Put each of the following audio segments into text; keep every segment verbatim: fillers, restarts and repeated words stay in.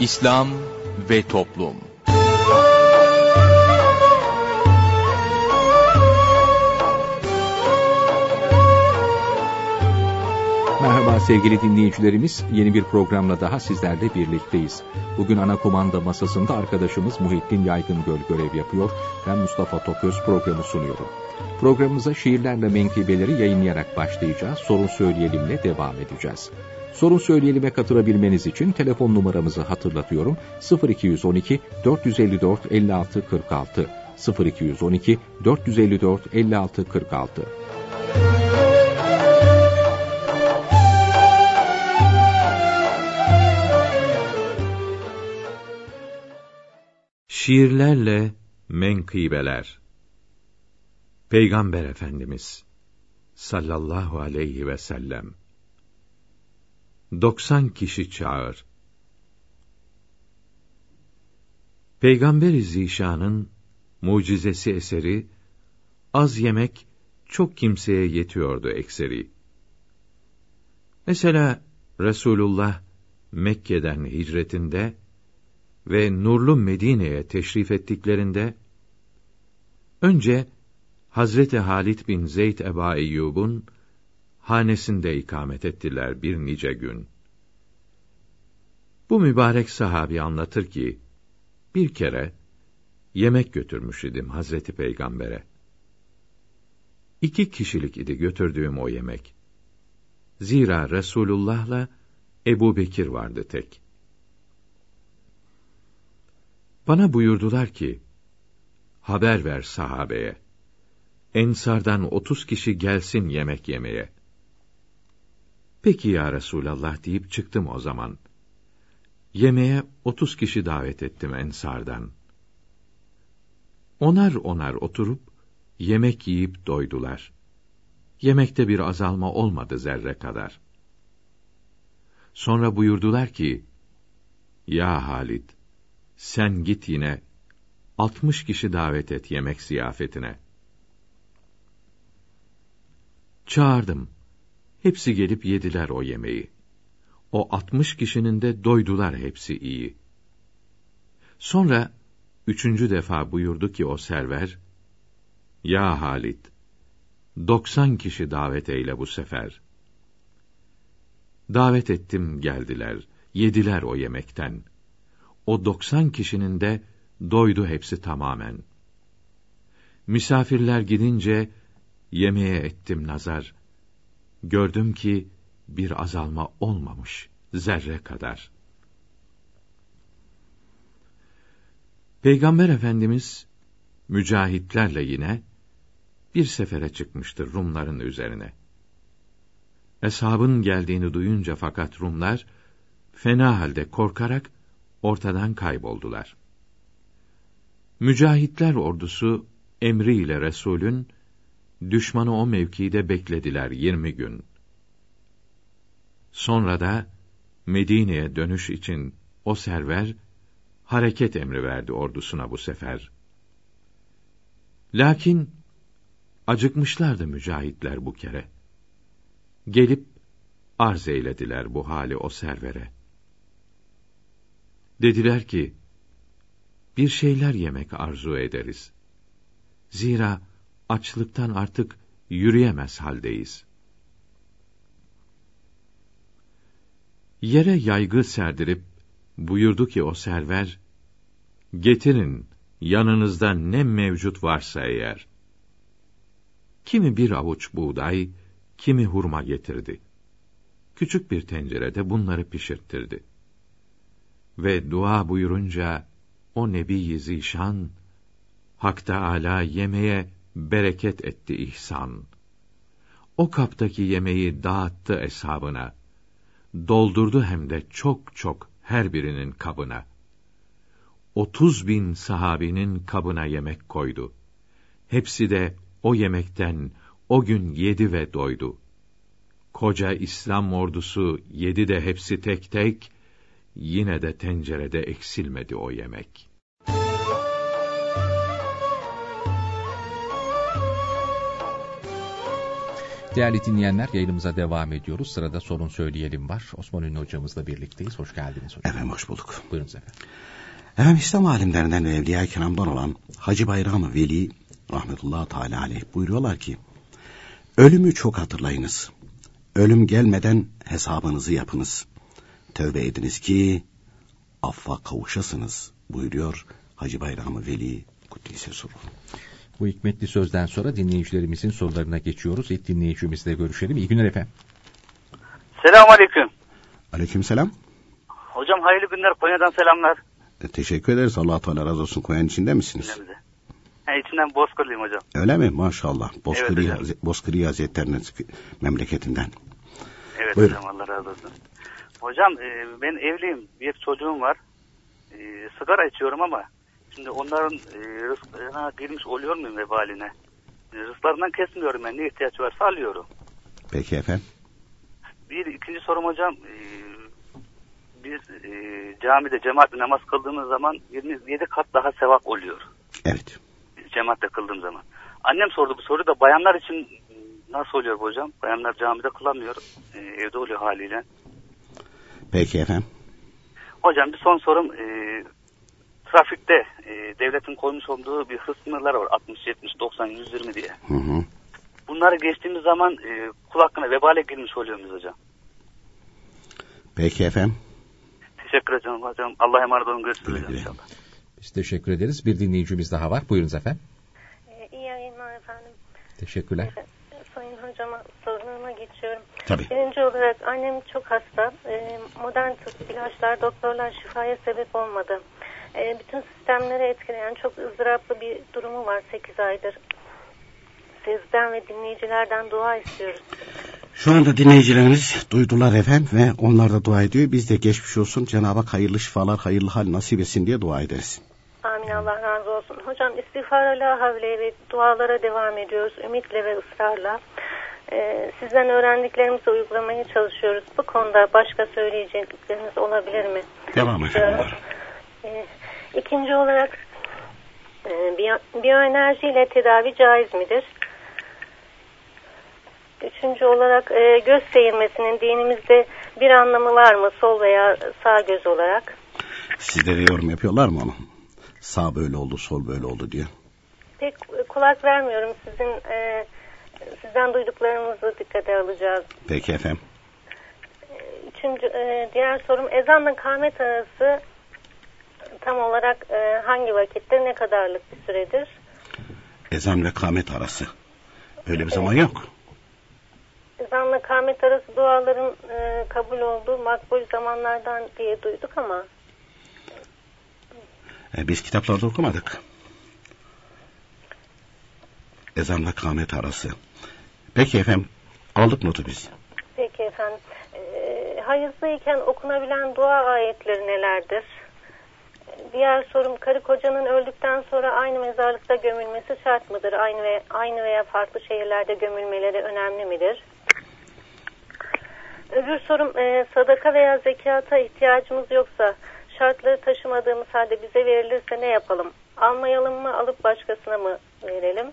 İslam ve toplum. Merhaba sevgili dinleyicilerimiz, yeni bir programla daha sizlerle birlikteyiz. Bugün ana kumanda masasında arkadaşımız Muhittin Yaygıngöl görev yapıyor, ben Mustafa Toköz programı sunuyorum. Programımıza şiirlerle menkıbeleri yayınlayarak başlayacağız, sorun söyleyelimle devam edeceğiz. Sorun söyleyelime katılabilmeniz için telefon numaramızı hatırlatıyorum, sıfır iki on iki dört yüz elli dört elli altı kırk altı, sıfır iki on iki dört yüz elli dört elli altı kırk altı. Şiirlerle menkıbeler. Peygamber Efendimiz sallallahu aleyhi ve sellem doksan kişi çağır. Peygamber-i Zişan'ın mucizesi eseri, az yemek çok kimseye yetiyordu ekseri. Mesela Resulullah Mekke'den hicretinde ve nurlu Medine'ye teşrif ettiklerinde, önce Hazreti Halit bin Zeyd Ebu Eyyub'un hanesinde ikamet ettiler bir nice gün. Bu mübarek sahabi anlatır ki, bir kere yemek götürmüş idim Hazreti Peygamber'e. İki kişilik idi götürdüğüm o yemek. Zira Resulullah'la Ebu Bekir vardı tek. Bana buyurdular ki, haber ver sahabeye. Ensardan otuz kişi gelsin yemek yemeye. Peki ya Resulallah deyip çıktım o zaman. Yemeğe otuz kişi davet ettim ensardan. Onar onar oturup, yemek yiyip doydular. Yemekte bir azalma olmadı zerre kadar. Sonra buyurdular ki, ya Halid, sen git yine, altmış kişi davet et yemek ziyafetine. Çağırdım. Hepsi gelip yediler o yemeği. O altmış kişinin de doydular hepsi iyi. Sonra üçüncü defa buyurdu ki o server, ya Halid, doksan kişi davet eyle bu sefer. Davet ettim geldiler, yediler o yemekten. O doksan kişinin de doydu hepsi tamamen. Misafirler gidince, yemeğe ettim nazar. Gördüm ki, bir azalma olmamış, zerre kadar. Peygamber Efendimiz, mücahitlerle yine, bir sefere çıkmıştır Rumların üzerine. Eshabın geldiğini duyunca fakat Rumlar, fena halde korkarak, ortadan kayboldular. Mücahitler ordusu, emriyle Resul'ün, düşmanı o mevkide beklediler yirmi gün. Sonra da Medine'ye dönüş için o server hareket emri verdi ordusuna bu sefer. Lakin acıkmışlardı mücahitler bu kere. Gelip arz eylediler bu hali o servere. Dediler ki, bir şeyler yemek arzu ederiz. Zira açlıktan artık yürüyemez haldeyiz. Yere yaygı serdirip, buyurdu ki o server, getirin yanınızda ne mevcut varsa eğer. Kimi bir avuç buğday, kimi hurma getirdi. Küçük bir tencerede bunları pişirttirdi. Ve dua buyurunca, o Nebiyyi Zişan, Hak Teâlâ yemeğe bereket etti ihsan. O kaptaki yemeği dağıttı eshabına. Doldurdu hem de çok çok her birinin kabına. Otuz bin sahabinin kabına yemek koydu. Hepsi de o yemekten o gün yedi ve doydu. Koca İslam ordusu yedi de hepsi tek tek, yine de tencerede eksilmedi o yemek. Değerli dinleyenler, yayınımıza devam ediyoruz. Sırada sorun söyleyelim var. Osman Ünlü hocamızla birlikteyiz. Hoş geldiniz hocam. Efendim hoş bulduk. Buyurunuz efendim. Efendim İslam alimlerinden ve evliya-i kiramdan olan Hacı Bayramı Veli rahmetullahi teala aleyh buyuruyorlar ki, ölümü çok hatırlayınız. Ölüm gelmeden hesabınızı yapınız. Tövbe ediniz ki affa kavuşasınız buyuruyor Hacı Bayramı Veli Kuddise Sırrı. Bu hikmetli sözden sonra dinleyicilerimizin sorularına geçiyoruz. İlk dinleyicimizle görüşelim. İyi günler efendim. Selamun aleyküm. Aleyküm selam. Hocam hayırlı günler. Konya'dan selamlar. E, teşekkür ederiz. Allah-u Teala razı olsun. Konya'nın içinde misiniz? He, içinden Bozkırlıyım hocam. Öyle mi? Maşallah. Bozkır'ı evet, Bozkır Hazretleri'nin memleketinden. Evet. Buyurun hocam, Allah razı olsun. Hocam e, ben evliyim. Bir çocuğum var. E, sigara içiyorum ama şimdi onların e, rızklarına girmiş oluyor muyum vebaline? E, rızklarından kesmiyorum ben. Ne ihtiyaç varsa alıyorum. Peki efendim. Bir ikinci sorum hocam. E, biz e, camide cemaatle namaz kıldığımız zaman yirmi yedi kat daha sevap oluyor. Evet. Cemaatle kıldığım zaman. Annem sordu bu soruyu da bayanlar için nasıl oluyor hocam? Bayanlar camide kılamıyor. E, evde oluyor haliyle. Peki efendim. Hocam bir son sorum. E, trafikte e, devletin koymuş olduğu bir hız sınırları var. altmış, yetmiş, doksan, yüz yirmi diye. Hı hı. Bunları geçtiğimiz zaman e, kul hakkına vebale girmiş oluyoruz hocam. Peki efendim. Teşekkür ederim hocam. Allah'a emanet olun. Görüşürüz inşallah. Biz teşekkür ederiz. Bir dinleyicimiz daha var. Buyurunuz efendim. Ee, iyi yayınlar efendim. Teşekkürler. Ee, sayın hocama sorularıma geçiyorum. Tabii. Birinci olarak annem çok hasta. Ee, modern tıp, ilaçlar, doktorlar şifaya sebep olmadı. Ee, bütün sistemleri etkileyen çok ızdıraplı bir durumu var sekiz aydır. Sizden ve dinleyicilerden dua istiyoruz. Şu anda dinleyicilerimiz duydular efendim ve onlar da dua ediyor. Biz de geçmiş olsun, Cenab-ı Hak hayırlı şifalar, hayırlı hal nasip etsin diye dua ederiz. Amin, Allah razı olsun. Hocam istiğfara, la havle ve dualara devam ediyoruz ümitle ve ısrarla. Ee, sizden öğrendiklerimizi uygulamaya çalışıyoruz. Bu konuda başka söyleyecekleriniz olabilir mi? Devam efendim. Ee, ikinci olarak e, biyoenerjiyle tedavi caiz midir? Üçüncü olarak e, göz seyirmesinin dinimizde bir anlamı var mı? Sol veya sağ göz olarak. Sizde de yorum yapıyorlar mı onu? Sağ böyle oldu, sol böyle oldu diye. Pek kulak vermiyorum. Sizin e, sizden duyduklarımızı dikkate alacağız. Peki efendim. Üçüncü, e, diğer sorum ezanla kâmet arası tam olarak e, hangi vakitte, ne kadarlık bir süredir? Ezan ve kâmet arası. Öyle bir zaman yok. Ezanla kâmet arası duaların e, kabul olduğu makbul zamanlardan diye duyduk ama. E, biz kitaplarda okumadık. Ezanla kâmet arası. Peki efendim, aldık notu biz. Peki efendim. E, hayızlıyken okunabilen dua ayetleri nelerdir? Diğer sorum, karı kocanın öldükten sonra aynı mezarlıkta gömülmesi şart mıdır? Aynı ve aynı veya farklı şehirlerde gömülmeleri önemli midir? Öbür sorum, e, sadaka veya zekata ihtiyacımız yoksa, şartları taşımadığımız halde bize verilirse ne yapalım? Almayalım mı, alıp başkasına mı verelim?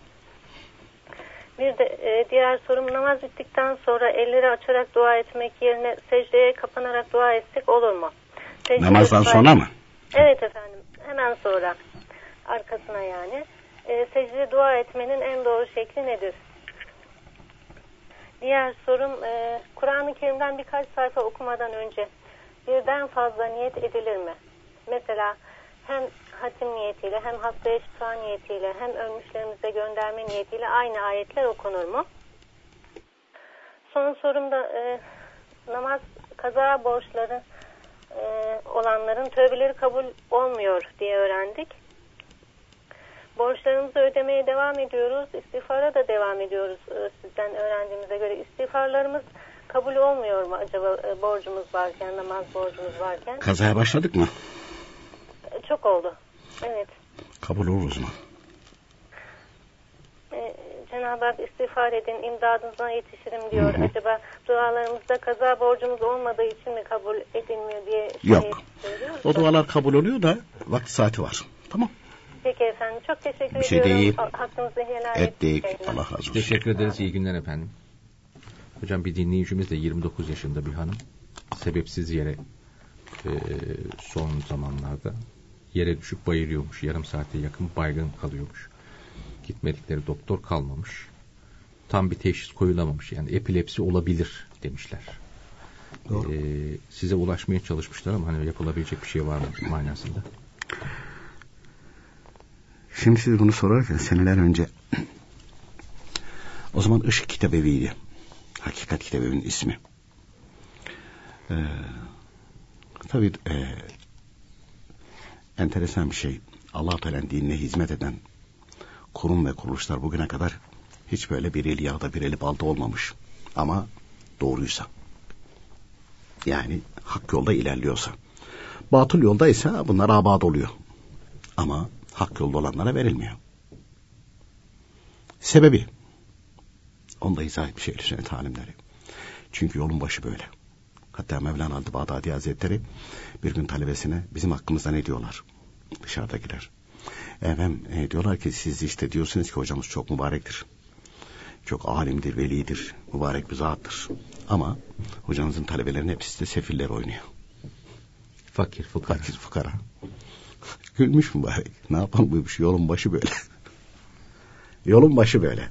Bir de e, diğer sorum, namaz bittikten sonra elleri açarak dua etmek yerine secdeye kapanarak dua etsek olur mu? Secdeye namazdan dua... sonra mı? Evet efendim, hemen sonra arkasına yani e, secde dua etmenin en doğru şekli nedir? Diğer sorum, e, Kur'an-ı Kerim'den birkaç sayfa okumadan önce birden fazla niyet edilir mi? Mesela hem hatim niyetiyle, hem hastaya şifa niyetiyle, hem ölmüşlerimize gönderme niyetiyle aynı ayetler okunur mu? Son sorum da e, namaz kaza borçları olanların tövbeleri kabul olmuyor diye öğrendik. Borçlarımızı ödemeye devam ediyoruz. İstiğfara da devam ediyoruz. Sizden öğrendiğimize göre istiğfarlarımız kabul olmuyor mu acaba borcumuz varken, namaz borcumuz varken? Kazaya başladık mı? Çok oldu. Evet. Kabul oluruz mu? Ee, Cenab-ı Hak istiğfar edin, imdadınıza yetişirim diyor. Hı hı. Acaba dualarımızda kaza borcumuz olmadığı için mi kabul edilmiyor diye şey yok. O dualar kabul oluyor da vakti saati var. Tamam. Peki efendim. Çok teşekkür bir ediyorum. Şey değil. Hakkınızı helal ettik. Allah razı olsun. Teşekkür ederiz. İyi günler efendim. Hocam bir dinleyicimiz de yirmi dokuz yaşında bir hanım. Sebepsiz yere e, son zamanlarda yere düşüp bayılıyormuş. Yarım saate yakın baygın kalıyormuş. Gitmedikleri doktor kalmamış. Tam bir teşhis koyulamamış. Yani epilepsi olabilir demişler. Doğru. E, size ulaşmaya çalışmışlar ama hani yapılabilecek bir şey var mı manasında? Şimdi siz bunu sorarken seneler önce o zaman Işık Kitabevi'ydi. Hakikat Kitabevi'nin ismi. Ee, tabii e, enteresan bir şey. Allah-u Teala'nın dinine hizmet eden kurum ve kuruluşlar bugüne kadar hiç böyle bir eli yağda bir eli balda olmamış. Ama doğruysa, yani hak yolda ilerliyorsa, batıl yoldaysa bunlar abad oluyor. Ama hak yolda olanlara verilmiyor. Sebebi. Onu da izah etmiş Ehl-i Sünnet alimleri. Çünkü yolun başı böyle. Hatta Mevlana Abdal Bağdadi Hazretleri bir gün talebesine bizim hakkımızda ne diyorlar? Dışarıdakiler. Efendim e, diyorlar ki siz işte diyorsunuz ki hocamız çok mübarektir. Çok alimdir, velidir, mübarek bir zattır. Ama hocanızın talebelerinin hepsi de sefiller oynuyor. Fakir, fukara. Fakir, fukara. Gülmüş mübarek. Ne yapalım buymuş? Yolun başı böyle. Yolun başı böyle.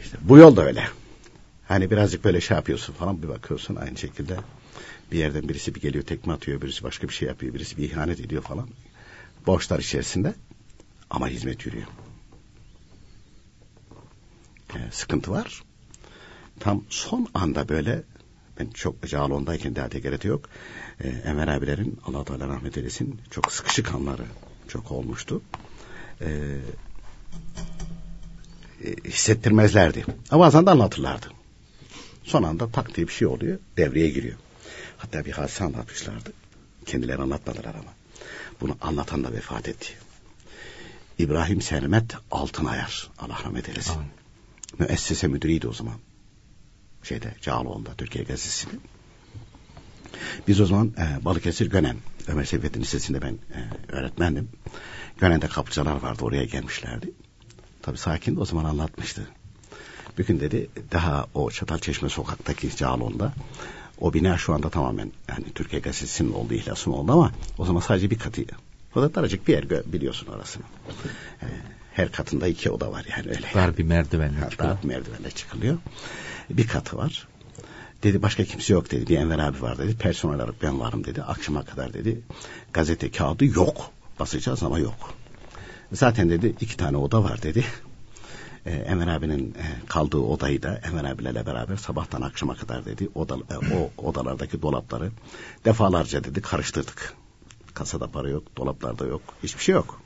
İşte bu yol da öyle. Hani birazcık böyle şey yapıyorsun falan bir bakıyorsun aynı şekilde. Bir yerden birisi bir geliyor tekme atıyor, birisi başka bir şey yapıyor, birisi bir ihanet ediyor falan. Borçlar içerisinde ama hizmet yürüyor. Ee, sıkıntı var. Tam son anda böyle ben çok Cağaloğlu'ndayken daha tekerreti yok. Ee, Enver abilerin Allah-u Teala rahmet eylesin çok sıkışık anları çok olmuştu. Eee hissettirmezlerdi. Ama bazen de anlatırlardı. Son anda tak diye bir şey oluyor. Devreye giriyor. Hatta bir hadise anlatmışlardı. Kendileri anlatmadılar ama. Bunu anlatan da vefat etti. İbrahim Selmet Altınayar. Allah rahmet eylesin. Amin. Müessese müdürüydü o zaman. Şeyde Cağaloğlu'nda Türkiye Gazetesi'nin. Biz o zaman e, Balıkesir Gönem. Ömer Seyfettin Lisesi'nde ben e, öğretmendim. Gönem'de kapıcılar vardı. Oraya gelmişlerdi. Tabii sakin o zaman anlatmıştı. Bir gün dedi daha o Çatalçeşme sokaktaki Cağaloğlu'nda o bina şu anda tamamen yani Türkiye Gazetesi'nin olduğu ihlasının oldu ama o zaman sadece bir katıydı. O da daracık bir yer biliyorsun orasını. Ee, her katında iki oda var yani öyle. Dar bir merdivenle ha, çıkılıyor. Dar bir merdivenle çıkılıyor. Bir katı var. Dedi başka kimse yok dedi. Bir Enver abi var dedi. Personel olarak ben varım dedi. Akşama kadar dedi gazete kağıdı yok. Basacağız ama yok. Zaten dedi iki tane oda var dedi. E, Emir abinin kaldığı odayı da Emir abilerle beraber sabahtan akşama kadar dedi oda, e, o odalardaki dolapları defalarca dedi karıştırdık. Kasada para yok, dolaplarda yok, hiçbir şey yok.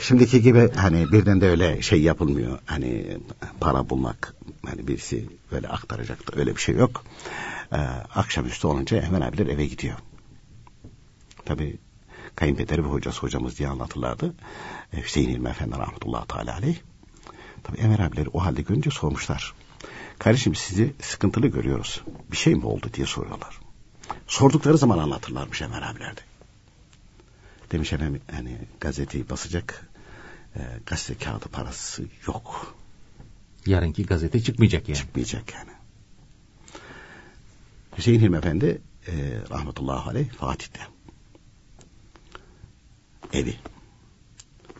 Şimdiki gibi hani birden de öyle şey yapılmıyor. Hani para bulmak hani birisi böyle aktaracak da öyle bir şey yok. E, akşamüstü olunca Emir abiler eve gidiyor. Tabii kayınpederi ve hocası hocamız diye anlatırlardı. E, Hüseyin Hilmi Efendi rahmetullahi teala aleyh. Tabii Enver abileri o halde görünce sormuşlar. Kardeşim sizi sıkıntılı görüyoruz. Bir şey mi oldu diye soruyorlar. Sordukları zaman anlatırlarmış Enver abiler de. Demiş efendim hani gazeteyi basacak e, gazete kağıdı parası yok. Yarınki gazete çıkmayacak yani. Çıkmayacak yani. Hüseyin Hilmi Efendi e, rahmetullahi aleyh Fatih'te. Evi.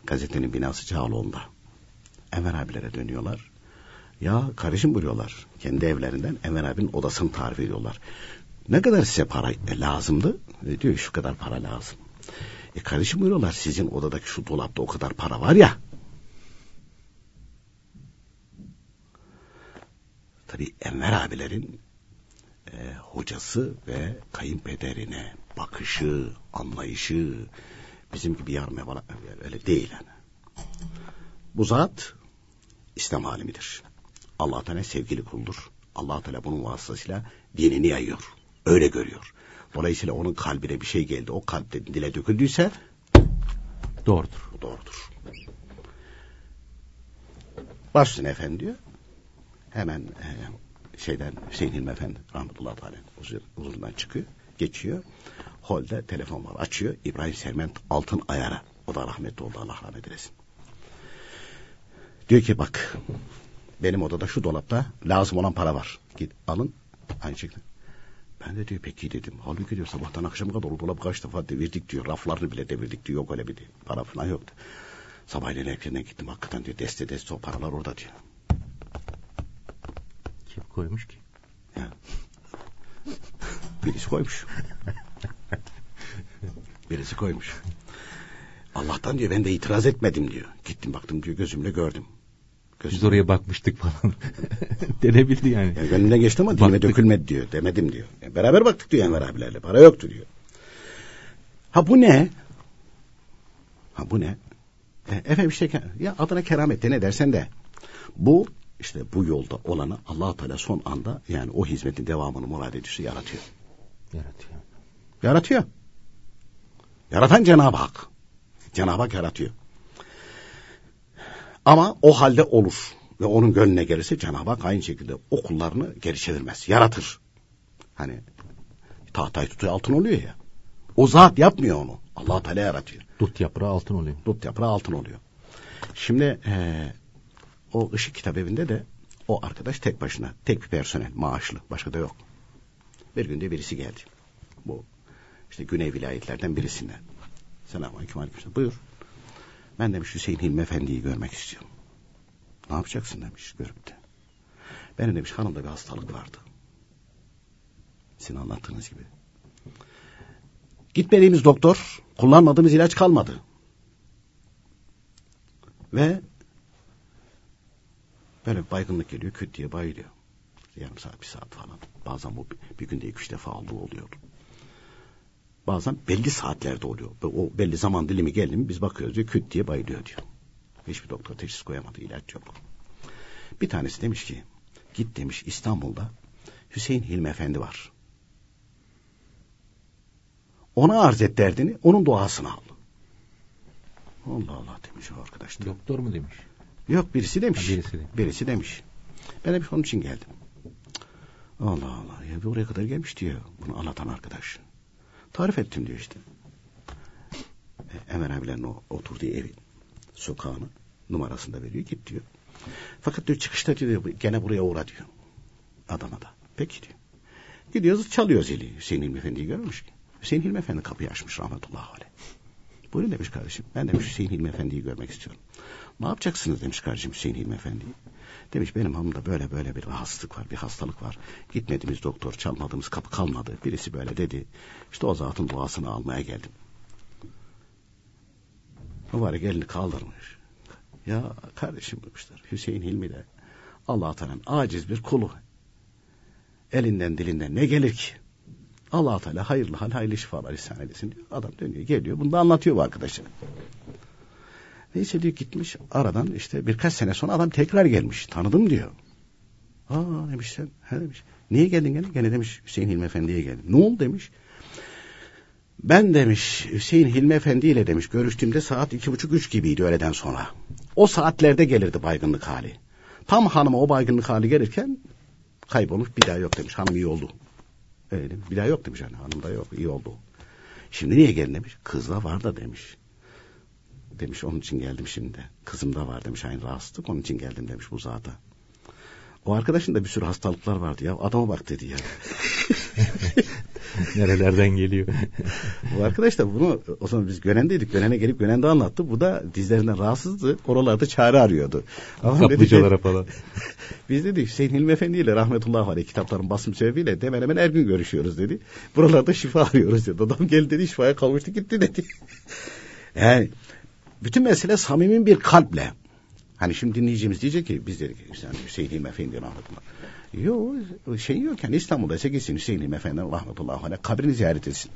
Gazetenin binası Cağaloğlu'nda. Enver abilere dönüyorlar. Ya kardeşim buyuruyorlar. Kendi evlerinden Enver abinin odasını tarif ediyorlar. Ne kadar size para lazımdı? E diyor şu kadar para lazım. E kardeşim buyuruyorlar sizin odadaki şu dolapta o kadar para var ya. Tabii Enver abilerin e, hocası ve kayınpederine bakışı, anlayışı bizim gibi yarmaya falan öyle değil yani. Bu zat İslam alimidir. Allah Teala sevgili kuldur. Allah Teala bunun vasıtasıyla dinini yayıyor. Öyle görüyor. Dolayısıyla onun kalbine bir şey geldi. O kalpte dile döküldüyse doğrudur. Doğrudur. Başsın efendim diyor. Hemen e, şeyden Hüseyin Hilmi Efendi rahmetullahi teala huzurundan çıkıyor, geçiyor. Holde telefon var. Açıyor. İbrahim Selment Altınayar'a. O da rahmetli oldu. Allah rahmet eylesin. Diyor ki bak benim odada şu dolapta lazım olan para var. Git alın. Aynı şekilde. Ben de diyor peki dedim. Halbuki diyor sabahtan akşama kadar o dolap kaç defa devirdik diyor. Raflarını bile devirdik diyor. Yok öyle bir diyor. Para falan yoktu. Sabahleyin evlerine gittim. Hakikaten diyor deste deste o paralar orada diyor. Kim koymuş ki? Ya. Birisi koymuş. Birisi koymuş. Allah'tan diyor ben de itiraz etmedim diyor. Gittim baktım diyor gözümle gördüm. Gözüm... Biz oraya bakmıştık falan. Denebildi yani. yani. Gönlümden geçti ama dilime dökülmedi diyor. Demedim diyor. Yani beraber baktık diyor Enver abilerle. Para yoktu diyor. Ha bu ne? Ha bu ne? E, efendim işte ya adına keramet de ne dersen de. Bu işte bu yolda olanı Allah-u Teala son anda yani o hizmetin devamını murad edicisi yaratıyor. Yaratıyor. Yaratıyor. Yaratan Cenab-ı Hak. Cenab-ı Hak yaratıyor. Ama o halde olur. Ve onun gönlüne gelirse Cenab-ı Hak aynı şekilde o kullarını geri çevirmez. Yaratır. Hani tahtayı tutuyor altın oluyor ya. O zat yapmıyor onu. Allah Teala yaratıyor. Dut yaprağı altın oluyor. Dut yaprağı altın oluyor. Şimdi ee, o Işık Kitap Evi'nde de o arkadaş tek başına. Tek bir personel. Maaşlı. Başka da yok. Bir günde birisi geldi. Bu işte Güney vilayetlerden birisinden. Selamünaleyküm aleykümselam. Buyur. Ben demiş Hüseyin Hilmi Efendi'yi görmek istiyorum. Ne yapacaksın demiş görüp de. Benim demiş hanımda bir hastalık vardı. Sizin anlattığınız gibi. Gitmediğimiz doktor, kullanmadığımız ilaç kalmadı. Ve böyle baygınlık geliyor, küt diye bayılıyor. Yarım saat, bir saat falan. Bazen bu bir günde iki üç defa olduğu oluyordu. Bazen belli saatlerde oluyor. O belli zaman dilimi geldi mi biz bakıyoruz diyor küt diye bayılıyor diyor. Hiçbir doktor teşhis koyamadı, ilaç yok. Bir tanesi demiş ki git demiş İstanbul'da Hüseyin Hilmi Efendi var. Ona arz et derdini, onun duasını al. Allah Allah demiş o arkadaş. Da. Doktor mu demiş? Yok birisi demiş. Ha, birisi, demiş. birisi demiş. Ben hep onun için geldim. Allah Allah ya buraya kadar gelmiş diyor bunu anlatan arkadaş. Tarif ettim diyor işte. E, Emre abilerin o oturduğu evin sokağını numarasını da veriyor git diyor. Fakat diyor çıkışta diyor gene buraya uğra diyor. Adama da. Peki diyor. Gidiyoruz çalıyor zili. Hüseyin Hilmi Efendi'yi görmüş ki. Hüseyin Hilmi Efendi kapıyı açmış rahmetullahi aleyh. Buyurun demiş kardeşim. Ben demiş Hüseyin Hilmi Efendi'yi görmek istiyorum. Ne yapacaksınız demiş kardeşim Hüseyin Hilmi Efendi'yi. Demiş benim hanımda böyle böyle bir rahatsızlık var, bir hastalık var. Gitmediğimiz doktor, çalmadığımız kapı kalmadı. Birisi böyle dedi. İşte o zatın duasını almaya geldim. Mübarek elini kaldırmış. Ya kardeşim demişler. Hüseyin Hilmi de Allah-u Teala'nın aciz bir kulu. Elinden dilinden ne gelir ki? Allah-u Teala hayırlı hal, hayırlı şifalar ihsan eylesin diyor. Adam dönüyor, geliyor. Bunu da anlatıyor bu arkadaşlar. Neyse diyor gitmiş aradan işte birkaç sene sonra adam tekrar gelmiş. Tanıdım diyor. Aa demiş sen. He demiş. Niye geldin gene? Gene demiş Hüseyin Hilmi Efendi'ye geldim. Ne oldu demiş. Ben demiş Hüseyin Hilmi Efendi ile demiş görüştüğümde saat iki buçuk üç gibiydi öğleden sonra. O saatlerde gelirdi baygınlık hali. Tam hanıma o baygınlık hali gelirken kaybolmuş bir daha yok demiş. Hanım iyi oldu. Öyle demiş. Bir daha yok demiş hani hanım da yok iyi oldu. Şimdi niye geldin demiş. Kızla var da demiş. Demiş onun için geldim şimdi. Kızım da var demiş aynı rahatsızlık onun için geldim demiş bu zata. O arkadaşın da bir sürü hastalıklar vardı ya adama bak dedi ya. Nerelerden geliyor. Bu arkadaş da bunu o zaman biz Gönem'deydik. Gönem'e gelip Gönem'de anlattı. Bu da dizlerinden rahatsızdı. Oralarda çare arıyordu. Kaplıcalara falan. Biz dedik Hüseyin Hilmi Efendi ile rahmetullahi aleyh kitapların basım sebebiyle hemen hemen her gün görüşüyoruz dedi. Buralarda şifa arıyoruz dedi. Adam geldi dedi şifaya kavuştu gitti dedi. Yani bütün mesele samimi bir kalple. Hani şimdi dinleyicimiz diyecek ki biz dedik yani Hüseyin Hilmi Efendi'nin rahmetullah. Yok şey yok yani İstanbul'daysa gitsin Hüseyin Hilmi Efendi'nin rahmetullah. Hani kabrini ziyaret etsin.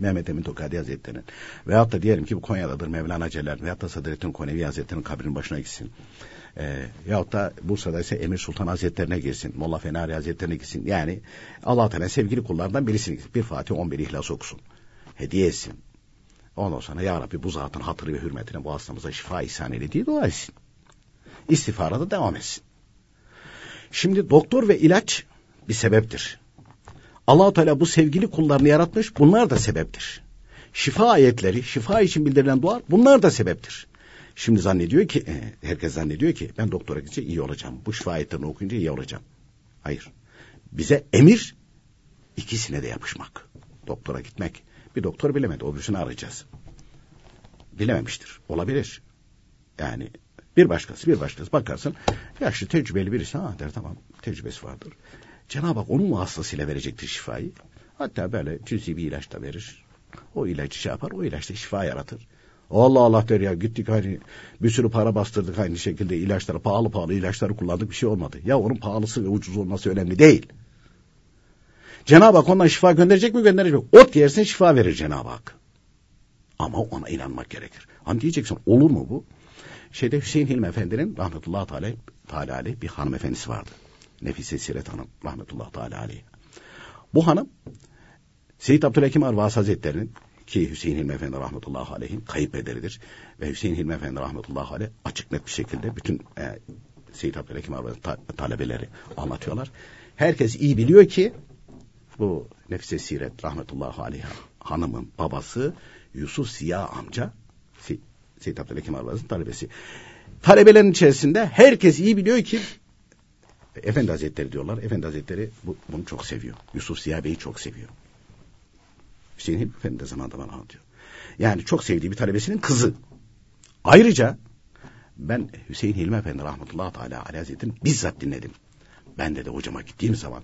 Mehmet Emin Tokadi Hazretleri'nin. Veyahut da diyelim ki bu Konya'dadır Mevlana Celler'in. Veyahut da Sadrettin Konevi Hazretleri'nin kabrinin başına gitsin. E, yahut da Bursa'daysa Emir Sultan Hazretleri'ne gitsin. Molla Fenari Hazretleri'ne gitsin. Yani Allah-u Teala sevgili kullardan birisini gitsin. Bir Fatih on bir İhlas okusun. Hediye etsin. Ondan sonra ya Rabbi bu zatın hatırı ve hürmetine bu hastamıza şifa ihsan eyle diye dua etsin. İstiğfara da devam etsin. Şimdi doktor ve ilaç bir sebeptir. Allah-u Teala bu sevgili kullarını yaratmış bunlar da sebeptir. Şifa ayetleri, şifa için bildirilen dualar bunlar da sebeptir. Şimdi zannediyor ki, herkes zannediyor ki ben doktora gidince iyi olacağım. Bu şifa ayetlerini okuyunca iyi olacağım. Hayır. Bize emir ikisine de yapışmak. Doktora gitmek. Bir doktor bilemedi. Öbürsünü arayacağız. Bilememiştir. Olabilir. Yani bir başkası bir başkası bakarsın. Yaşlı tecrübeli birisi ha der tamam tecrübesi vardır. Cenab-ı Hak onun vasıtasıyla verecektir şifayı. Hatta böyle cüz'i bir ilaç da verir. O ilacı şey yapar. O ilaçta şifa yaratır. Allah Allah der ya gittik hani bir sürü para bastırdık aynı şekilde ilaçlara pahalı pahalı ilaçları kullandık bir şey olmadı. Ya onun pahalısı ve ucuz olması önemli değil. Cenab-ı Hak ondan şifa gönderecek mi gönderecek mi? Ot yersin şifa verir Cenab-ı Hak. Ama ona inanmak gerekir. Hani diyeceksin olur mu bu? Şeyde Hüseyin Hilmi Efendi'nin rahmetullahi teala, teala aleyh bir hanımefendisi vardı. Nefise Sıret hanım rahmetullahi teala aleyh. Bu hanım Seyyid Abdülhakim Arvas Hazretleri'nin ki Hüseyin Hilmi Efendi rahmetullahi aleyh'in kayıp ederidir. Ve Hüseyin Hilmi Efendi rahmetullahi aleyh açık net bir şekilde bütün e, Seyyid Abdülhakim Arvas ta, talebeleri anlatıyorlar. Herkes iyi biliyor ki bu Nefise Sıret rahmetullahi aleyh hanımın babası Yusuf Ziya amca Seyyid Abdülhakim Arvas'ın talebesi. Talebelerin içerisinde herkes iyi biliyor ki Efendi Hazretleri diyorlar. Efendi Hazretleri bu, bunu çok seviyor. Yusuf Ziya Bey'i çok seviyor. Hüseyin Hilmi Efendi de zamanında bana anlatıyor. Yani çok sevdiği bir talebesinin kızı. Ayrıca ben Hüseyin Hilmi Efendi rahmetullahi teala aleyh hazretlerini bizzat dinledim. Ben de de hocama gittiğim zaman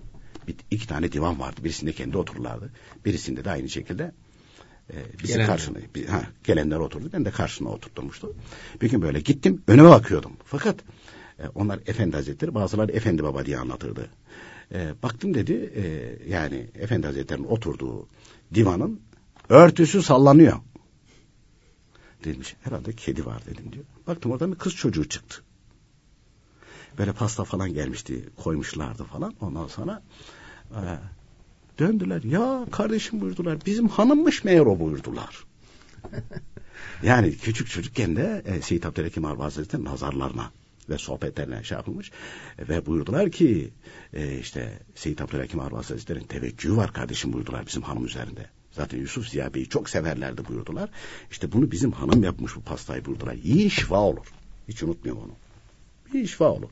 bir, iki tane divan vardı. Birisinde kendi otururlardı. Birisinde de aynı şekilde e, bizi Gelen. karşına biz, ha, gelenler oturdu. Ben de karşına oturtmuştum. Bir gün böyle gittim. Önüme bakıyordum. Fakat e, onlar Efendi Hazretleri bazıları Efendi Baba diye anlatırdı. E, baktım dedi e, yani Efendi Hazretleri'nin oturduğu divanın örtüsü sallanıyor. Demiş herhalde kedi var dedim diyor. Baktım oradan bir kız çocuğu çıktı. Böyle pasta falan gelmişti. Koymuşlardı falan. Ondan sonra e, döndüler. Ya kardeşim buyurdular. Bizim hanımmış meğer o buyurdular. Yani küçük çocukken de e, Seyyid Abdülhakim Arvas Hazretleri'nin nazarlarına ve sohbetlerine şey yapılmış. Ve buyurdular ki e, işte Seyyid Abdülhakim Arvas Hazretleri'nin teveccühü var kardeşim buyurdular bizim hanım üzerinde. Zaten Yusuf Ziya Bey'i çok severlerdi buyurdular. İşte bunu bizim hanım yapmış bu pastayı buyurdular. İyi şifa olur. Hiç unutmuyorum onu. İyi şifa olur.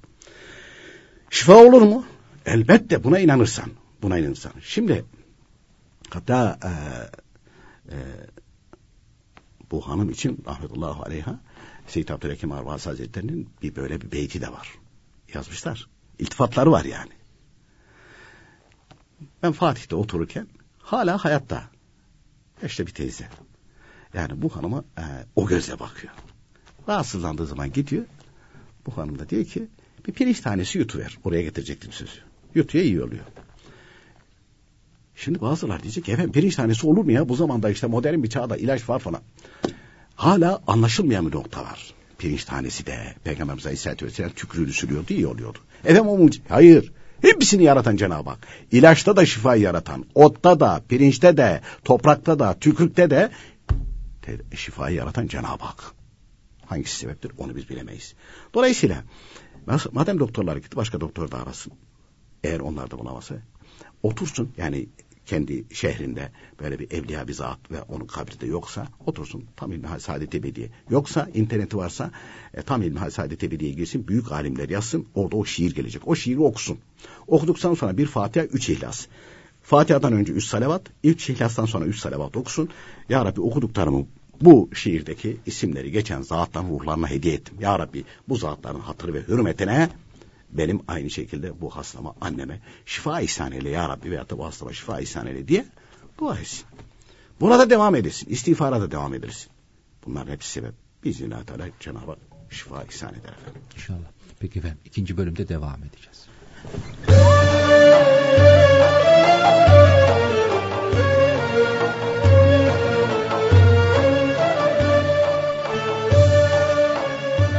Şifa olur mu? Elbette buna inanırsan. Buna inanırsan. Şimdi hatta e, e, bu hanım için rahmetullahi aleyha Seyyid Abdülhakim Arvas Hazretleri'nin bir böyle bir beyti de var. Yazmışlar. İltifatları var yani. Ben Fatih'te otururken hala hayatta. İşte bir teyze. Yani bu hanıma e, o gözle bakıyor. Rahatsızlandığı zaman gidiyor. Bu hanım da diyor ki bir pirinç tanesi yutuver. Oraya getirecektim sözü. Yutuya iyi oluyor. Şimdi bazılar diyecek efendim pirinç tanesi olur mu ya? Bu zamanda işte modern bir çağda ilaç var falan. Hala anlaşılmayan bir nokta var. Pirinç tanesi de Peygamberimiz Aleyhisselatü Vesselam tükürüğünü sürüyordu, iyi oluyordu. Efendim o mucize. Hayır. Hepsini yaratan Cenab-ı Hak. İlaçta da şifayı yaratan, otta da, pirinçte de, toprakta da, tükürükte de te- şifayı yaratan Cenab-ı Hak. Hangisi sebeptir onu biz bilemeyiz. Dolayısıyla nasıl, madem doktorlar gitti başka doktor da arasın. Eğer onlar da bulamazsa otursun yani kendi şehrinde böyle bir evliya bir zat ve onun kabri de yoksa otursun tam İlmihal Saadet Ebediye. Yoksa interneti varsa e, tam İlmihal Saadet Ebediye'ye girsin büyük alimler yazsın orada o şiir gelecek. O şiiri okusun. Okuduktan sonra bir Fatiha üç İhlas. Fatiha'dan önce üç salavat, üç İhlas'tan sonra üç salavat okusun. Ya Rabbi okuduklarımı bu şiirdeki isimleri geçen zatların ruhlarına hediye ettim. Ya Rabbi bu zatların hatırı ve hürmetine benim aynı şekilde bu hastama, anneme şifa ihsan eyle ya Rabbi veyahut da bu hastama şifa ihsan eyle diye dua etsin. Buna da devam edesin. İstiğfara da devam edersin. Bunların hepsi sebep. Biiznillahü teala Cenab-ı Hak şifa ihsan eder efendim. İnşallah. Peki efendim ikinci bölümde devam edeceğiz.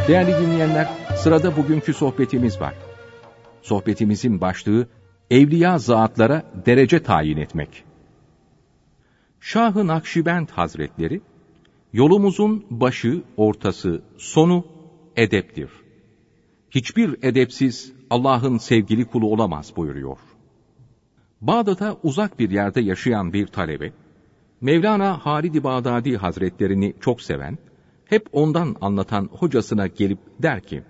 Değerli dinleyenler, sırada bugünkü sohbetimiz var. Sohbetimizin başlığı, Evliya Zatlara Derece Tayin Etmek. Şah-ı Nakşibend Hazretleri, yolumuzun başı, ortası, sonu edeptir. Hiçbir edepsiz Allah'ın sevgili kulu olamaz buyuruyor. Bağdat'a uzak bir yerde yaşayan bir talebe, Mevlana Halid-i Bağdadi Hazretlerini çok seven, hep ondan anlatan hocasına gelip der ki,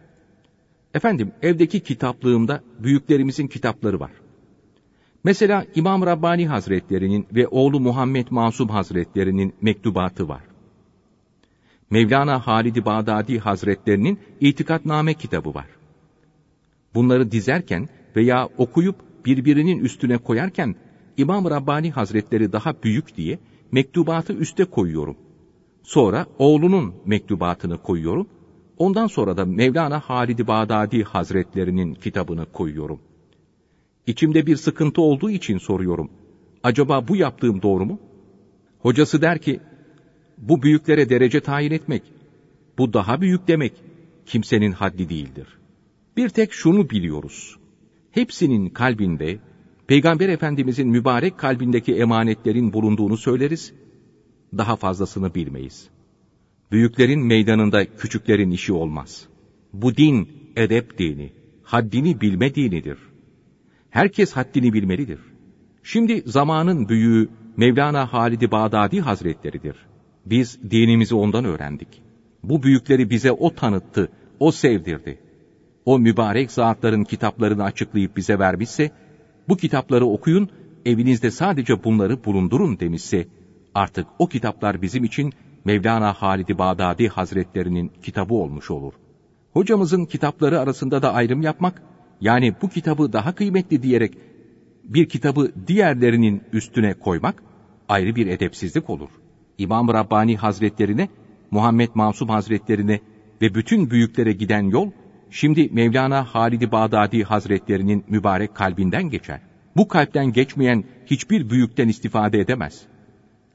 efendim evdeki kitaplığımda büyüklerimizin kitapları var. Mesela İmam-ı Rabbani Hazretlerinin ve oğlu Muhammed Masum Hazretlerinin mektubatı var. Mevlana Halid-i Bağdadi Hazretlerinin İtikadname kitabı var. Bunları dizerken veya okuyup birbirinin üstüne koyarken İmam-ı Rabbani Hazretleri daha büyük diye mektubatı üste koyuyorum. Sonra oğlunun mektubatını koyuyorum. Ondan sonra da Mevlana Halid-i Bağdadi Hazretlerinin kitabını koyuyorum. İçimde bir sıkıntı olduğu için soruyorum. Acaba bu yaptığım doğru mu? Hocası der ki, bu büyüklere derece tayin etmek, bu daha büyük demek, kimsenin haddi değildir. Bir tek şunu biliyoruz. Hepsinin kalbinde, Peygamber Efendimizin mübarek kalbindeki emanetlerin bulunduğunu söyleriz, daha fazlasını bilmeyiz. Büyüklerin meydanında küçüklerin işi olmaz. Bu din, edep dini, haddini bilme dinidir. Herkes haddini bilmelidir. Şimdi zamanın büyüğü Mevlana Halid-i Bağdadi Hazretleridir. Biz dinimizi ondan öğrendik. Bu büyükleri bize o tanıttı, o sevdirdi. O mübarek zatların kitaplarını açıklayıp bize vermişse, bu kitapları okuyun, evinizde sadece bunları bulundurun demişse, artık o kitaplar bizim için Mevlana Halid-i Bağdadi Hazretlerinin kitabı olmuş olur. Hocamızın kitapları arasında da ayrım yapmak, yani bu kitabı daha kıymetli diyerek bir kitabı diğerlerinin üstüne koymak ayrı bir edepsizlik olur. İmam-ı Rabbani Hazretlerine, Muhammed Masum Hazretlerine ve bütün büyüklere giden yol, şimdi Mevlana Halid-i Bağdadi Hazretlerinin mübarek kalbinden geçer. Bu kalpten geçmeyen hiçbir büyükten istifade edemez.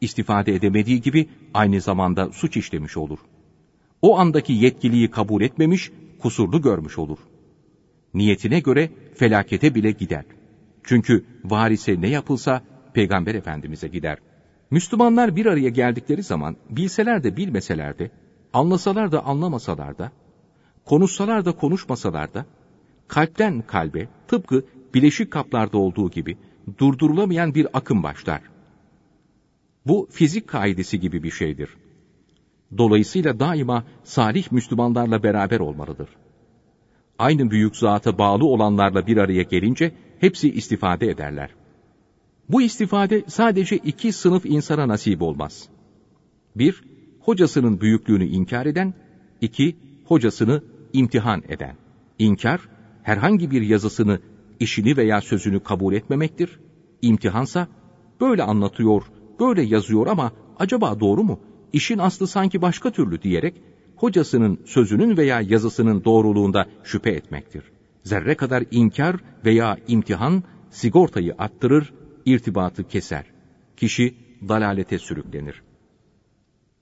İstifade edemediği gibi aynı zamanda suç işlemiş olur. O andaki yetkiliyi kabul etmemiş, kusurlu görmüş olur. Niyetine göre felakete bile gider. Çünkü varise ne yapılsa Peygamber Efendimiz'e gider. Müslümanlar bir araya geldikleri zaman bilseler de bilmeseler de, anlasalar da anlamasalar da, konuşsalar da konuşmasalar da, kalpten kalbe tıpkı bileşik kaplarda olduğu gibi durdurulamayan bir akım başlar. Bu fizik kaidesi gibi bir şeydir. Dolayısıyla daima salih Müslümanlarla beraber olmalıdır. Aynı büyük zata bağlı olanlarla bir araya gelince hepsi istifade ederler. Bu istifade sadece iki sınıf insana nasip olmaz. Bir, hocasının büyüklüğünü inkar eden, iki, hocasını imtihan eden. İnkar, herhangi bir yazısını, işini veya sözünü kabul etmemektir. İmtihansa, böyle anlatıyor, böyle yazıyor ama acaba doğru mu? İşin aslı sanki başka türlü diyerek, hocasının sözünün veya yazısının doğruluğunda şüphe etmektir. Zerre kadar inkar veya imtihan sigortayı attırır, irtibatı keser. Kişi dalalete sürüklenir.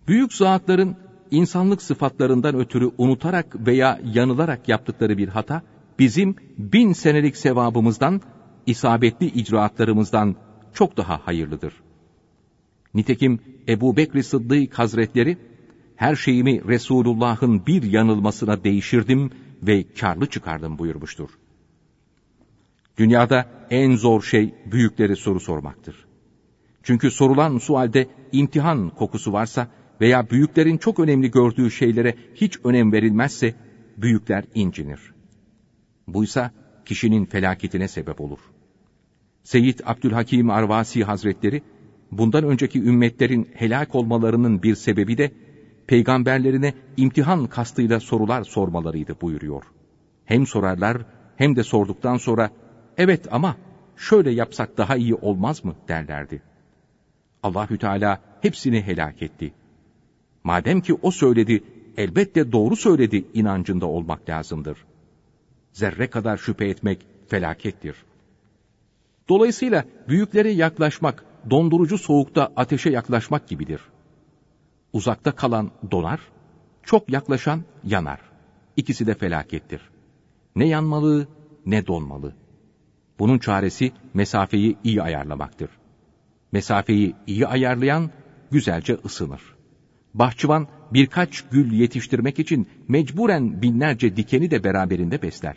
Büyük zatların insanlık sıfatlarından ötürü unutarak veya yanılarak yaptıkları bir hata, bizim bin senelik sevabımızdan, isabetli icraatlarımızdan çok daha hayırlıdır. Nitekim Ebu Bekir Sıddık Hazretleri, her şeyimi Resulullah'ın bir yanılmasına değiştirdim ve kârlı çıkardım buyurmuştur. Dünyada en zor şey büyüklere soru sormaktır. Çünkü sorulan sualde imtihan kokusu varsa veya büyüklerin çok önemli gördüğü şeylere hiç önem verilmezse büyükler incinir. Buysa kişinin felaketine sebep olur. Seyyid Abdülhakim Arvasi Hazretleri, bundan önceki ümmetlerin helak olmalarının bir sebebi de peygamberlerine imtihan kastıyla sorular sormalarıydı buyuruyor. Hem sorarlar hem de sorduktan sonra evet ama şöyle yapsak daha iyi olmaz mı derlerdi. Allahü Teala hepsini helak etti. Madem ki o söyledi, elbette doğru söyledi inancında olmak lazımdır. Zerre kadar şüphe etmek felakettir. Dolayısıyla büyüklere yaklaşmak, dondurucu soğukta ateşe yaklaşmak gibidir. Uzakta kalan donar, çok yaklaşan yanar. İkisi de felakettir. Ne yanmalı ne donmalı. Bunun çaresi mesafeyi iyi ayarlamaktır. Mesafeyi iyi ayarlayan güzelce ısınır. Bahçıvan birkaç gül yetiştirmek için mecburen binlerce dikeni de beraberinde besler.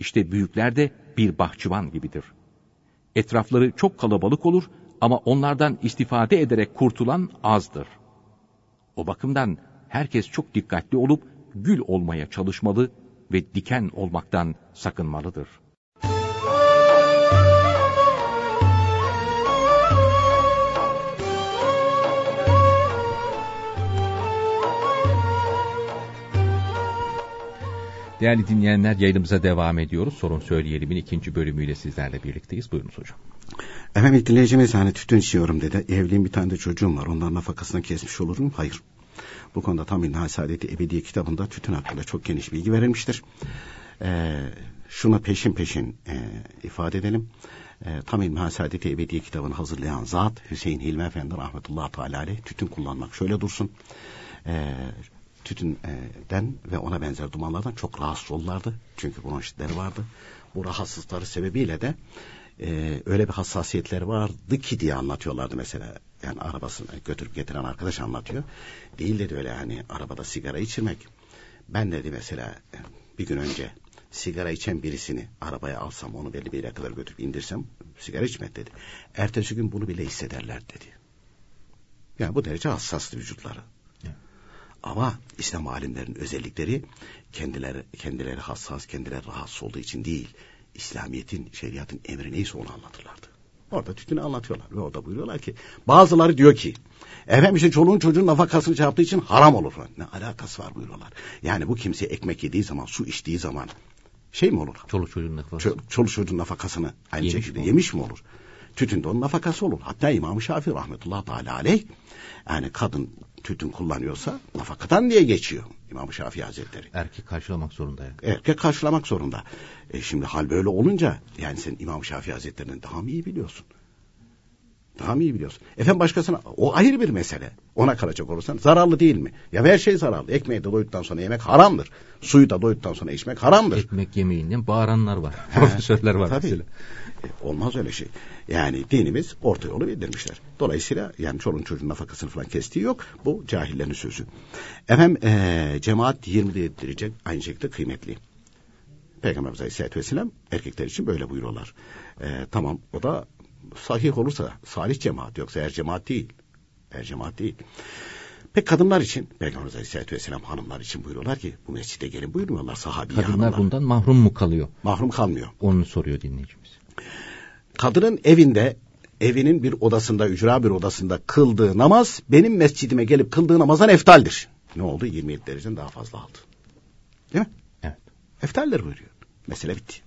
İşte büyükler de bir bahçıvan gibidir. Etrafları çok kalabalık olur ama onlardan istifade ederek kurtulan azdır. O bakımdan herkes çok dikkatli olup gül olmaya çalışmalı ve diken olmaktan sakınmalıdır. Değerli dinleyenler, yayınımıza devam ediyoruz. Sorun Söyleyelim'in ikinci bölümüyle sizlerle birlikteyiz. Buyurunuz hocam. Efendim, dinleyicimiz hani tütün içiyorum dedi. Evliyim, bir tane de çocuğum var. Onların nafakasını kesmiş olurum. Hayır. Bu konuda Tam İnha Saadeti Ebedi kitabında tütün hakkında çok geniş bilgi verilmiştir. Ee, şuna peşin peşin e, ifade edelim. E, Tam İnha Saadeti Ebedi kitabını hazırlayan zat Hüseyin Hilmi Efendi rahmetullahi teala aleyh, tütün kullanmak şöyle dursun. Eee tütünden ve ona benzer dumanlardan çok rahatsız olurlardı. Çünkü bronşitleri vardı. Bu rahatsızlıkları sebebiyle de e, öyle bir hassasiyetleri vardı ki diye anlatıyorlardı mesela. Yani arabasını götürüp getiren arkadaş anlatıyor. Değil dedi öyle hani arabada sigara içirmek. Ben dedi mesela bir gün önce sigara içen birisini arabaya alsam, onu belli bir yere kadar götürüp indirsem sigara içmedi dedi. Ertesi gün bunu bile hissederler dedi. Yani bu derece hassastı vücutları. Ama İslam alimlerinin özellikleri kendileri kendileri hassas, kendileri rahatsız olduğu için değil, İslamiyet'in, şeriatın emri neyse onu anlatırlardı. Orada tütünü anlatıyorlar ve orada buyuruyorlar ki, bazıları diyor ki, efendim işte çoluğun çocuğun nafakasını çarptığı için haram olur. Ne alakası var buyuruyorlar. Yani bu kimse ekmek yediği zaman, su içtiği zaman şey mi olur? Çoluk çocuğun nafakasını. Çoluk çocuğun nafakasını aynı yemiş şekilde mi yemiş mi olur? Tütün de onun nafakası olur. Hatta İmam-ı Şafii rahmetullahi teala aleyh, yani kadın tütün kullanıyorsa nafakadan diye geçiyor İmam-ı Şafii Hazretleri. Erkek karşılamak zorunda. Yani. Erkek karşılamak zorunda. E şimdi hal böyle olunca yani sen İmam-ı Şafii Hazretleri'nden daha mı iyi biliyorsun? Daha mı iyi biliyorsun? Efendim başkasına, o ayrı bir mesele. Ona kalacak olursan zararlı değil mi? Ya her şey zararlı. Ekmeği de doyduktan sonra yemek haramdır. Suyu da doyduktan sonra içmek haramdır. Ekmek yemeğinden bağıranlar var. Profesörler var. Tabii. E, olmaz öyle şey. Yani dinimiz orta yolu bildirmişler. Dolayısıyla yani çoluğun çocuğun nafakasını falan kestiği yok. Bu cahillerin sözü. Efendim ee, cemaat yirmide edilecek aynı şekilde kıymetli. Peygamberimiz Aleyhisselatü Vesselam erkekler için böyle buyuruyorlar. E, tamam o da sahih olursa salih cemaat, yoksa her cemaat değil. Her cemaat değil. Peki kadınlar için Peygamberimiz Aleyhisselatü Vesselam hanımlar için buyuruyorlar ki bu mescide gelin buyurmuyorlar sahabi hanımlar. Kadınlar bundan mahrum mu kalıyor? Mahrum kalmıyor. Onu soruyor dinleyicimiz. Kadının evinde, evinin bir odasında, ücra bir odasında kıldığı namaz benim mescidime gelip kıldığı namazdan eftaldir. Ne oldu? yirmi yedi dereceden daha fazla aldı. Değil mi? Evet. Eftaldir buyuruyor. Mesele bitti.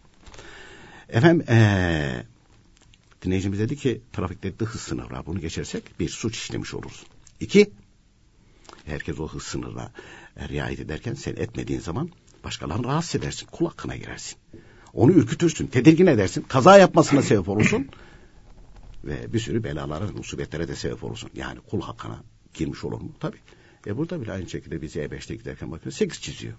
Efendim ee, dinleyicimiz dedi ki trafikte de hız sınırı var. Bunu geçersek bir suç işlemiş oluruz. İki, herkes o hız sınırına riayet ederken sen etmediğin zaman başkalarını rahatsız edersin. Kul hakkına girersin. Onu ürkütürsün, tedirgin edersin. Kaza yapmasına sebep olursun. Ve bir sürü belalara, musibetlere de sebep olursun. Yani kul hakkına girmiş olur mu? Tabii. E burada bile aynı şekilde biz E beşte giderken bakıyoruz. Sekiz çiziyor.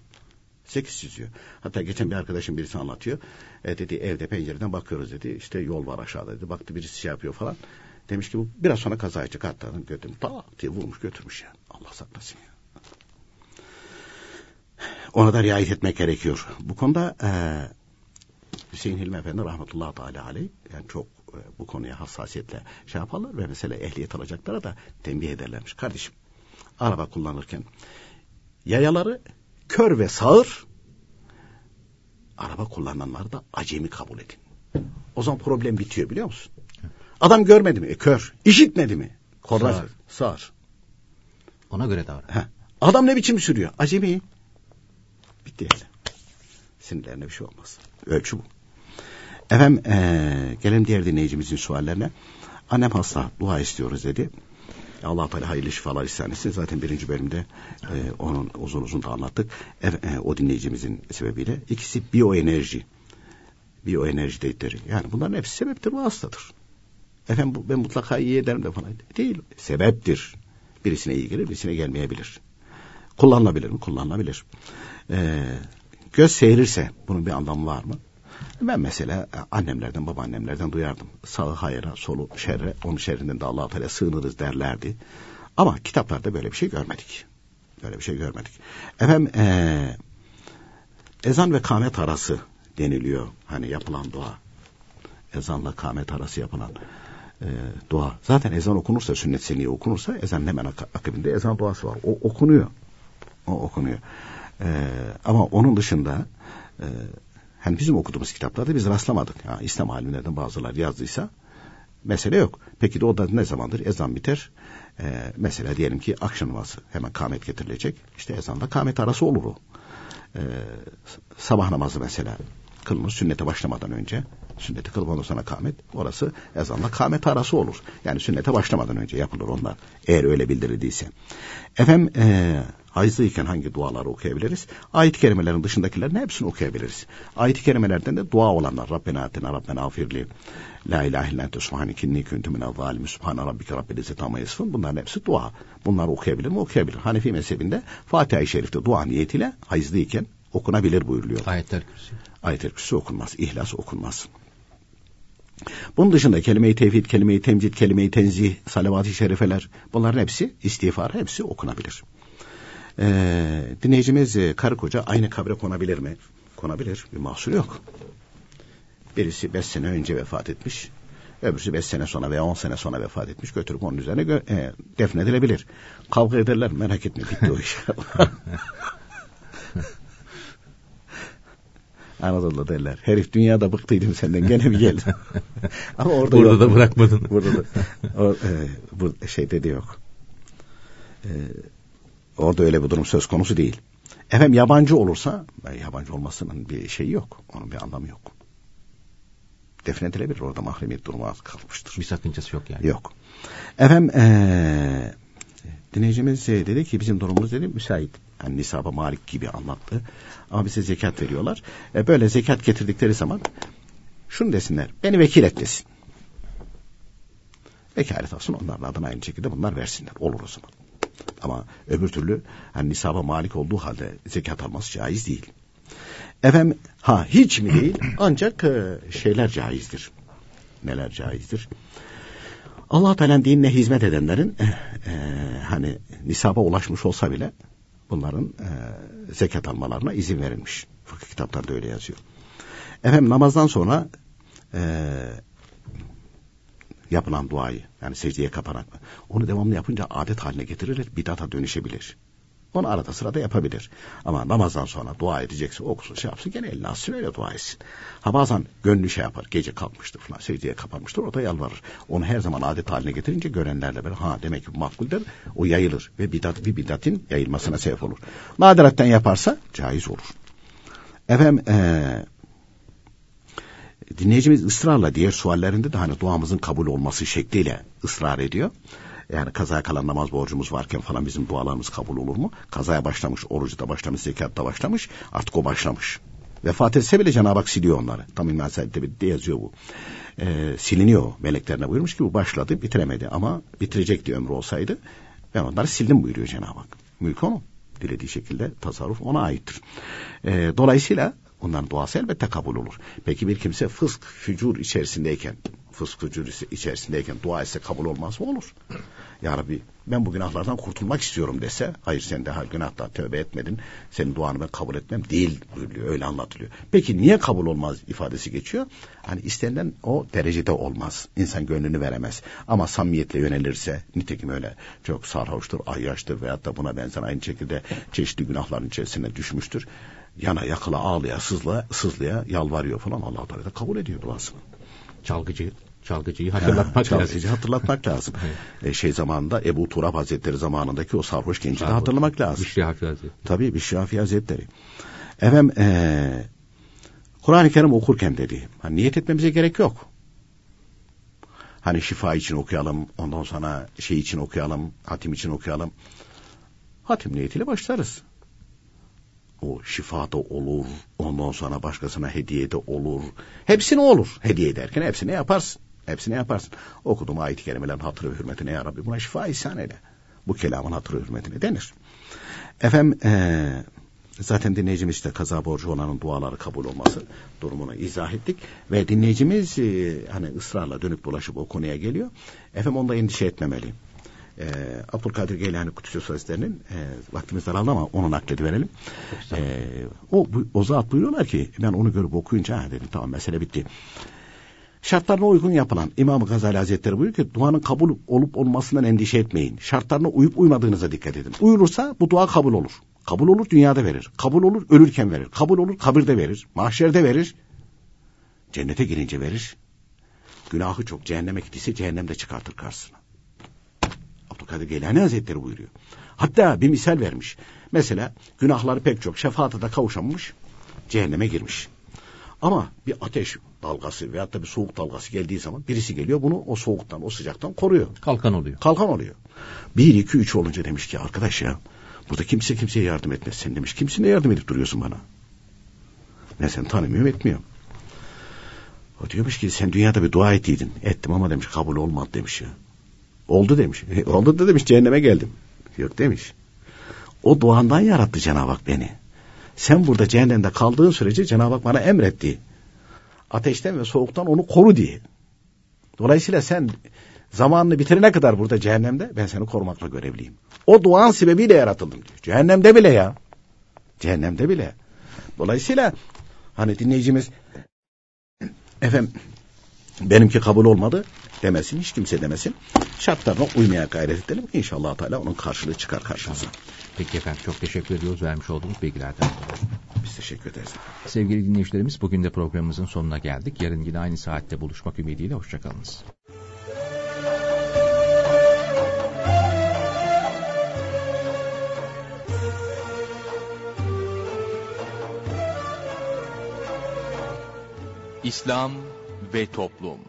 Sekiz çiziyor. Hatta geçen bir arkadaşım birisi anlatıyor. E dedi evde pencereden bakıyoruz dedi. İşte yol var aşağıda dedi. Baktı birisi şey yapıyor falan. Demiş ki bu biraz sonra kaza edecek. Hatta götürmüş. Ta diye vurmuş götürmüş ya. Allah saklasın ya. Ona da riayet etmek gerekiyor. Bu konuda eee Hüseyin Hilmi Efendi rahmetullahi teala aleyh yani çok e, bu konuya hassasiyetle şey yaparlar ve mesela ehliyet alacaklara da tembih ederlermiş. Kardeşim araba kullanırken yayaları kör ve sağır, araba kullananları da acemi kabul edin. O zaman problem bitiyor biliyor musun? Adam görmedi mi? E, kör. İşitmedi mi? Korna sağır. sağır. Ona göre davran. Heh. Adam ne biçim sürüyor? Acemi. Bitti yani. Sinirlerine bir şey olmaz. Ölçü bu. Efendim ee, gelelim diğer dinleyicimizin suallerine. Annem hasta, dua istiyoruz dedi. Allah-u Teala hayırlı şifalar ihsan etsin. Zaten birinci bölümde e, onun uzun uzun da anlattık. E, e, o dinleyicimizin sebebiyle. İkisi biyoenerji. Biyoenerji dedikleri. Yani bunların hepsi sebeptir, bu hastadır. Efendim bu, ben mutlaka iyi ederim de falan değil. Sebeptir. Birisine iyi gelir, birisine gelmeyebilir. Kullanılabilir mi? Kullanılabilir. Eee Göz seğirirse bunun bir anlamı var mı? Ben mesela annemlerden, babaannemlerden duyardım. Sağı hayra, solu şerre, onun şerrinden de Allah-u Teala sığınırız derlerdi. Ama kitaplarda böyle bir şey görmedik. Böyle bir şey görmedik. Efendim ee, ezan ve kâmet arası deniliyor. Hani yapılan dua. Ezanla kâmet arası yapılan e, dua. Zaten ezan okunursa, sünnet-i seniyye okunursa ezanın hemen ak- akibinde ezan duası var. O okunuyor. o okunuyor. Ee, ama onun dışında e, hani bizim okuduğumuz kitaplarda biz rastlamadık. Yani İslam alimlerinden bazıları yazdıysa mesele yok. Peki de o da ne zamandır? Ezan biter. Ee, mesela diyelim ki akşam namazı hemen kâmet getirilecek. İşte ezanla kâmet arası olur o. Ee, sabah namazı mesela kılınır sünnete başlamadan önce. Sünneti kılmadan sonra kâmet. Orası ezanla kâmet arası olur. Yani sünnete başlamadan önce yapılır onlar. Eğer öyle bildirildiyse. Efendim e, hayızlıyken hangi duaları okuyabiliriz? Ayet-i kerimelerin dışındakilerin hepsini okuyabiliriz. Ayet-i kerimelerden de dua olanlar. Rabbena atina rabbena afirli. La ilahe illa ente subhaneke inni kuntu minel zalimin. Subhane rabbike rabbil izzeti amma yasifun. Bunların hepsi dua. Bunları okuyabilir mi? Okuyabilir. Hanefi mezhebinde Fatiha-i Şerif'te dua niyetiyle hayızlıyken okunabilir buyuruluyor. Ayetler kürsü. Ayet-i kürsü okunmaz. İhlas okunmaz. Bunun dışında kelime-i tevhid, kelime-i temcid, kelime-i tenzih, salavat-ı şerifeler, bunların hepsi istiğfar, hepsi okunabilir. Ee, dinleyicimiz karı koca aynı kabre konabilir mi? Konabilir. Bir mahsur yok. Birisi beş sene önce vefat etmiş. Öbürsü beş sene sonra veya on sene sonra vefat etmiş. Götürüp onun üzerine gö- e, defnedilebilir. Kavga ederler. Merak etme. Bitti o iş. Anadolu'da derler. Herif dünyada bıktıydım senden. Gene bir geldi. Ama orada burada yok. Da bırakmadın. Burada da. O, e, bu şey dedi yok. E, orada öyle bir durum söz konusu değil. Efendim yabancı olursa, yabancı olmasının bir şeyi yok. Onun bir anlamı yok. Defnedilebilir. Orada mahremiyet durumu az kalmıştır. Bir sakıncası yok yani. Yok. Efendim e, dinleyicimiz dedi ki bizim durumumuz dedi müsait. Yani nisaba malik gibi anlattı. Ama bize zekat veriyorlar. E böyle zekat getirdikleri zaman şunu desinler. Beni vekil et desin. Vekalet alsın. Onların adına aynı şekilde bunlar versinler. Olur o zaman. Ama öbür türlü hani nisaba malik olduğu halde zekat alması caiz değil. Efendim ha hiç mi değil? Ancak e, şeyler caizdir. Neler caizdir? Allah Teala'nın dinine hizmet edenlerin e, e, hani nisaba ulaşmış olsa bile bunların e, zekat almalarına izin verilmiş. Fıkıh kitaplarında öyle yazıyor. Efendim namazdan sonra e, yapılan duayı, yani secdeye kapanan, onu devamlı yapınca adet haline getirilir, bidata dönüşebilir. Onu arada sırada yapabilir. Ama namazdan sonra dua edecekse, okusun, şey yapsın, gene elini alsın, öyle dua etsin. Ha bazen gönlü şey yapar, gece kalkmıştır falan, secdeye kapanmıştır, o da yalvarır. Onu her zaman adet haline getirince görenlerle böyle, ha demek ki makbuldür, o yayılır ve bidat, bir bidatin yayılmasına sebep olur. Nadiretten yaparsa caiz olur. Efendim, ee, dinleyicimiz ısrarla diğer suallerinde de hani duamızın kabul olması şekliyle ısrar ediyor. Yani kazaya kalan namaz borcumuz varken falan bizim dualarımız kabul olur mu? Kazaya başlamış, orucu da başlamış, zekat da başlamış, artık o başlamış. Vefat etse bile Cenab-ı Hak siliyor onları. Tam İmam-ı Said'de yazıyor bu. Ee, siliniyor meleklerine buyurmuş ki bu başladı, bitiremedi ama bitirecekti ömrü olsaydı. Ben onları sildim buyuruyor Cenab-ı Hak. Mülk onun. Dilediği şekilde tasarruf ona aittir. Ee, dolayısıyla onların duası elbette kabul olur. Peki bir kimse fısk, fücur içerisindeyken, fısk, fücur içerisindeyken dua etse kabul olmaz mı? Olur. Ya Rabbi ben bu günahlardan kurtulmak istiyorum dese, hayır sen daha günahla tövbe etmedin, senin duanı ben kabul etmem değil buyuruyor, öyle anlatılıyor. Peki niye kabul olmaz ifadesi geçiyor? Hani istenilen o derecede olmaz. İnsan gönlünü veremez. Ama samimiyetle yönelirse, nitekim öyle çok sarhoştur, ayyaştır veyahut da buna benzer aynı şekilde çeşitli günahların içerisine düşmüştür. Yana yakıla, ağlaya, sızla, sızlaya yalvarıyor falan. Allah-u Teala da kabul ediyor duasını. Çalgıcı, çalgıcıyı hatırlatmak ha, lazım. hatırlatmak lazım. Evet. E şey zamanında Ebu Turab Hazretleri zamanındaki o sarhoş genci de hatırlamak lazım. Bişri Hafi Hazretleri. Tabii Bişri Hafi Hazretleri. Efendim ee, Kur'an-ı Kerim okurken dedi. Hani niyet etmemize gerek yok. Hani şifa için okuyalım, ondan sonra şey için okuyalım, hatim için okuyalım. Hatim niyetiyle başlarız. O şifa da olur, ondan sonra başkasına hediye de olur. Hepsine olur. Hediye ederken hepsine yaparsın. Hepsine yaparsın. Okuduğum ayet-i kerimelerin hatırı ve hürmetine ya Rabbi buna şifa ihsan eyle. Bu kelamın hatırı ve hürmetine denir. Efendim ee, zaten dinleyicimiz işte kaza borcu olanın duaları kabul olması durumunu izah ettik. Ve dinleyicimiz ee, hani ısrarla dönüp dolaşıp o konuya geliyor. Efendim onda endişe etmemeli. E, Abdülkadir Geylani Kutsi Sözleri'nin e, vaktimiz daraldı ama onu nakledi verelim. E, o, bu, o zat buyuruyorlar ki ben onu görüp okuyunca dedim tamam mesele bitti. Şartlarına uygun yapılan İmam-ı Gazali Hazretleri buyuruyor ki duanın kabul olup olmasından endişe etmeyin. Şartlarına uyup uymadığınıza dikkat edin. Uyulursa bu dua kabul olur. Kabul olur dünyada verir. Kabul olur ölürken verir. Kabul olur kabirde verir. Mahşerde verir. Cennete girince verir. Günahı çok cehenneme gittiyse cehennemde çıkartır karşısına. Abdülkadir Geylani Hazretleri buyuruyor. Hatta bir misal vermiş. Mesela günahları pek çok, şefaata da kavuşamamış, cehenneme girmiş. Ama bir ateş dalgası veyahut da bir soğuk dalgası geldiği zaman birisi geliyor bunu o soğuktan, o sıcaktan koruyor. Kalkan oluyor. Kalkan oluyor. Bir, iki, üç olunca demiş ki arkadaş ya burada kimse kimseye yardım etmez. Sen demiş kimsine yardım edip duruyorsun bana. Ne sen tanımıyorum etmiyorum. O diyormuş ki sen dünyada bir dua ettiydin. Ettim ama demiş kabul olmadı demiş ya. Oldu demiş. E, oldu da demiş cehenneme geldim. Yok demiş. O duandan yarattı Cenab-ı Hak beni. Sen burada cehennemde kaldığın sürece Cenab-ı Hak bana emretti. Ateşten ve soğuktan onu koru diye. Dolayısıyla sen zamanını bitirene kadar burada cehennemde ben seni korumakla görevliyim. O duan sebebiyle yaratıldım diyor. Cehennemde bile ya. Cehennemde bile. Dolayısıyla hani dinleyicimiz efendim benimki kabul olmadı demesin, hiç kimse demesin. Şartlarına uymaya gayret edelim. İnşallah Teala onun karşılığı çıkar karşımıza. Peki efendim çok teşekkür ediyoruz vermiş olduğunuz bilgilerden dolayı. Biz teşekkür ederiz. Sevgili dinleyicilerimiz bugün de programımızın sonuna geldik. Yarın yine aynı saatte buluşmak ümidiyle hoşçakalınız. İslam ve toplum.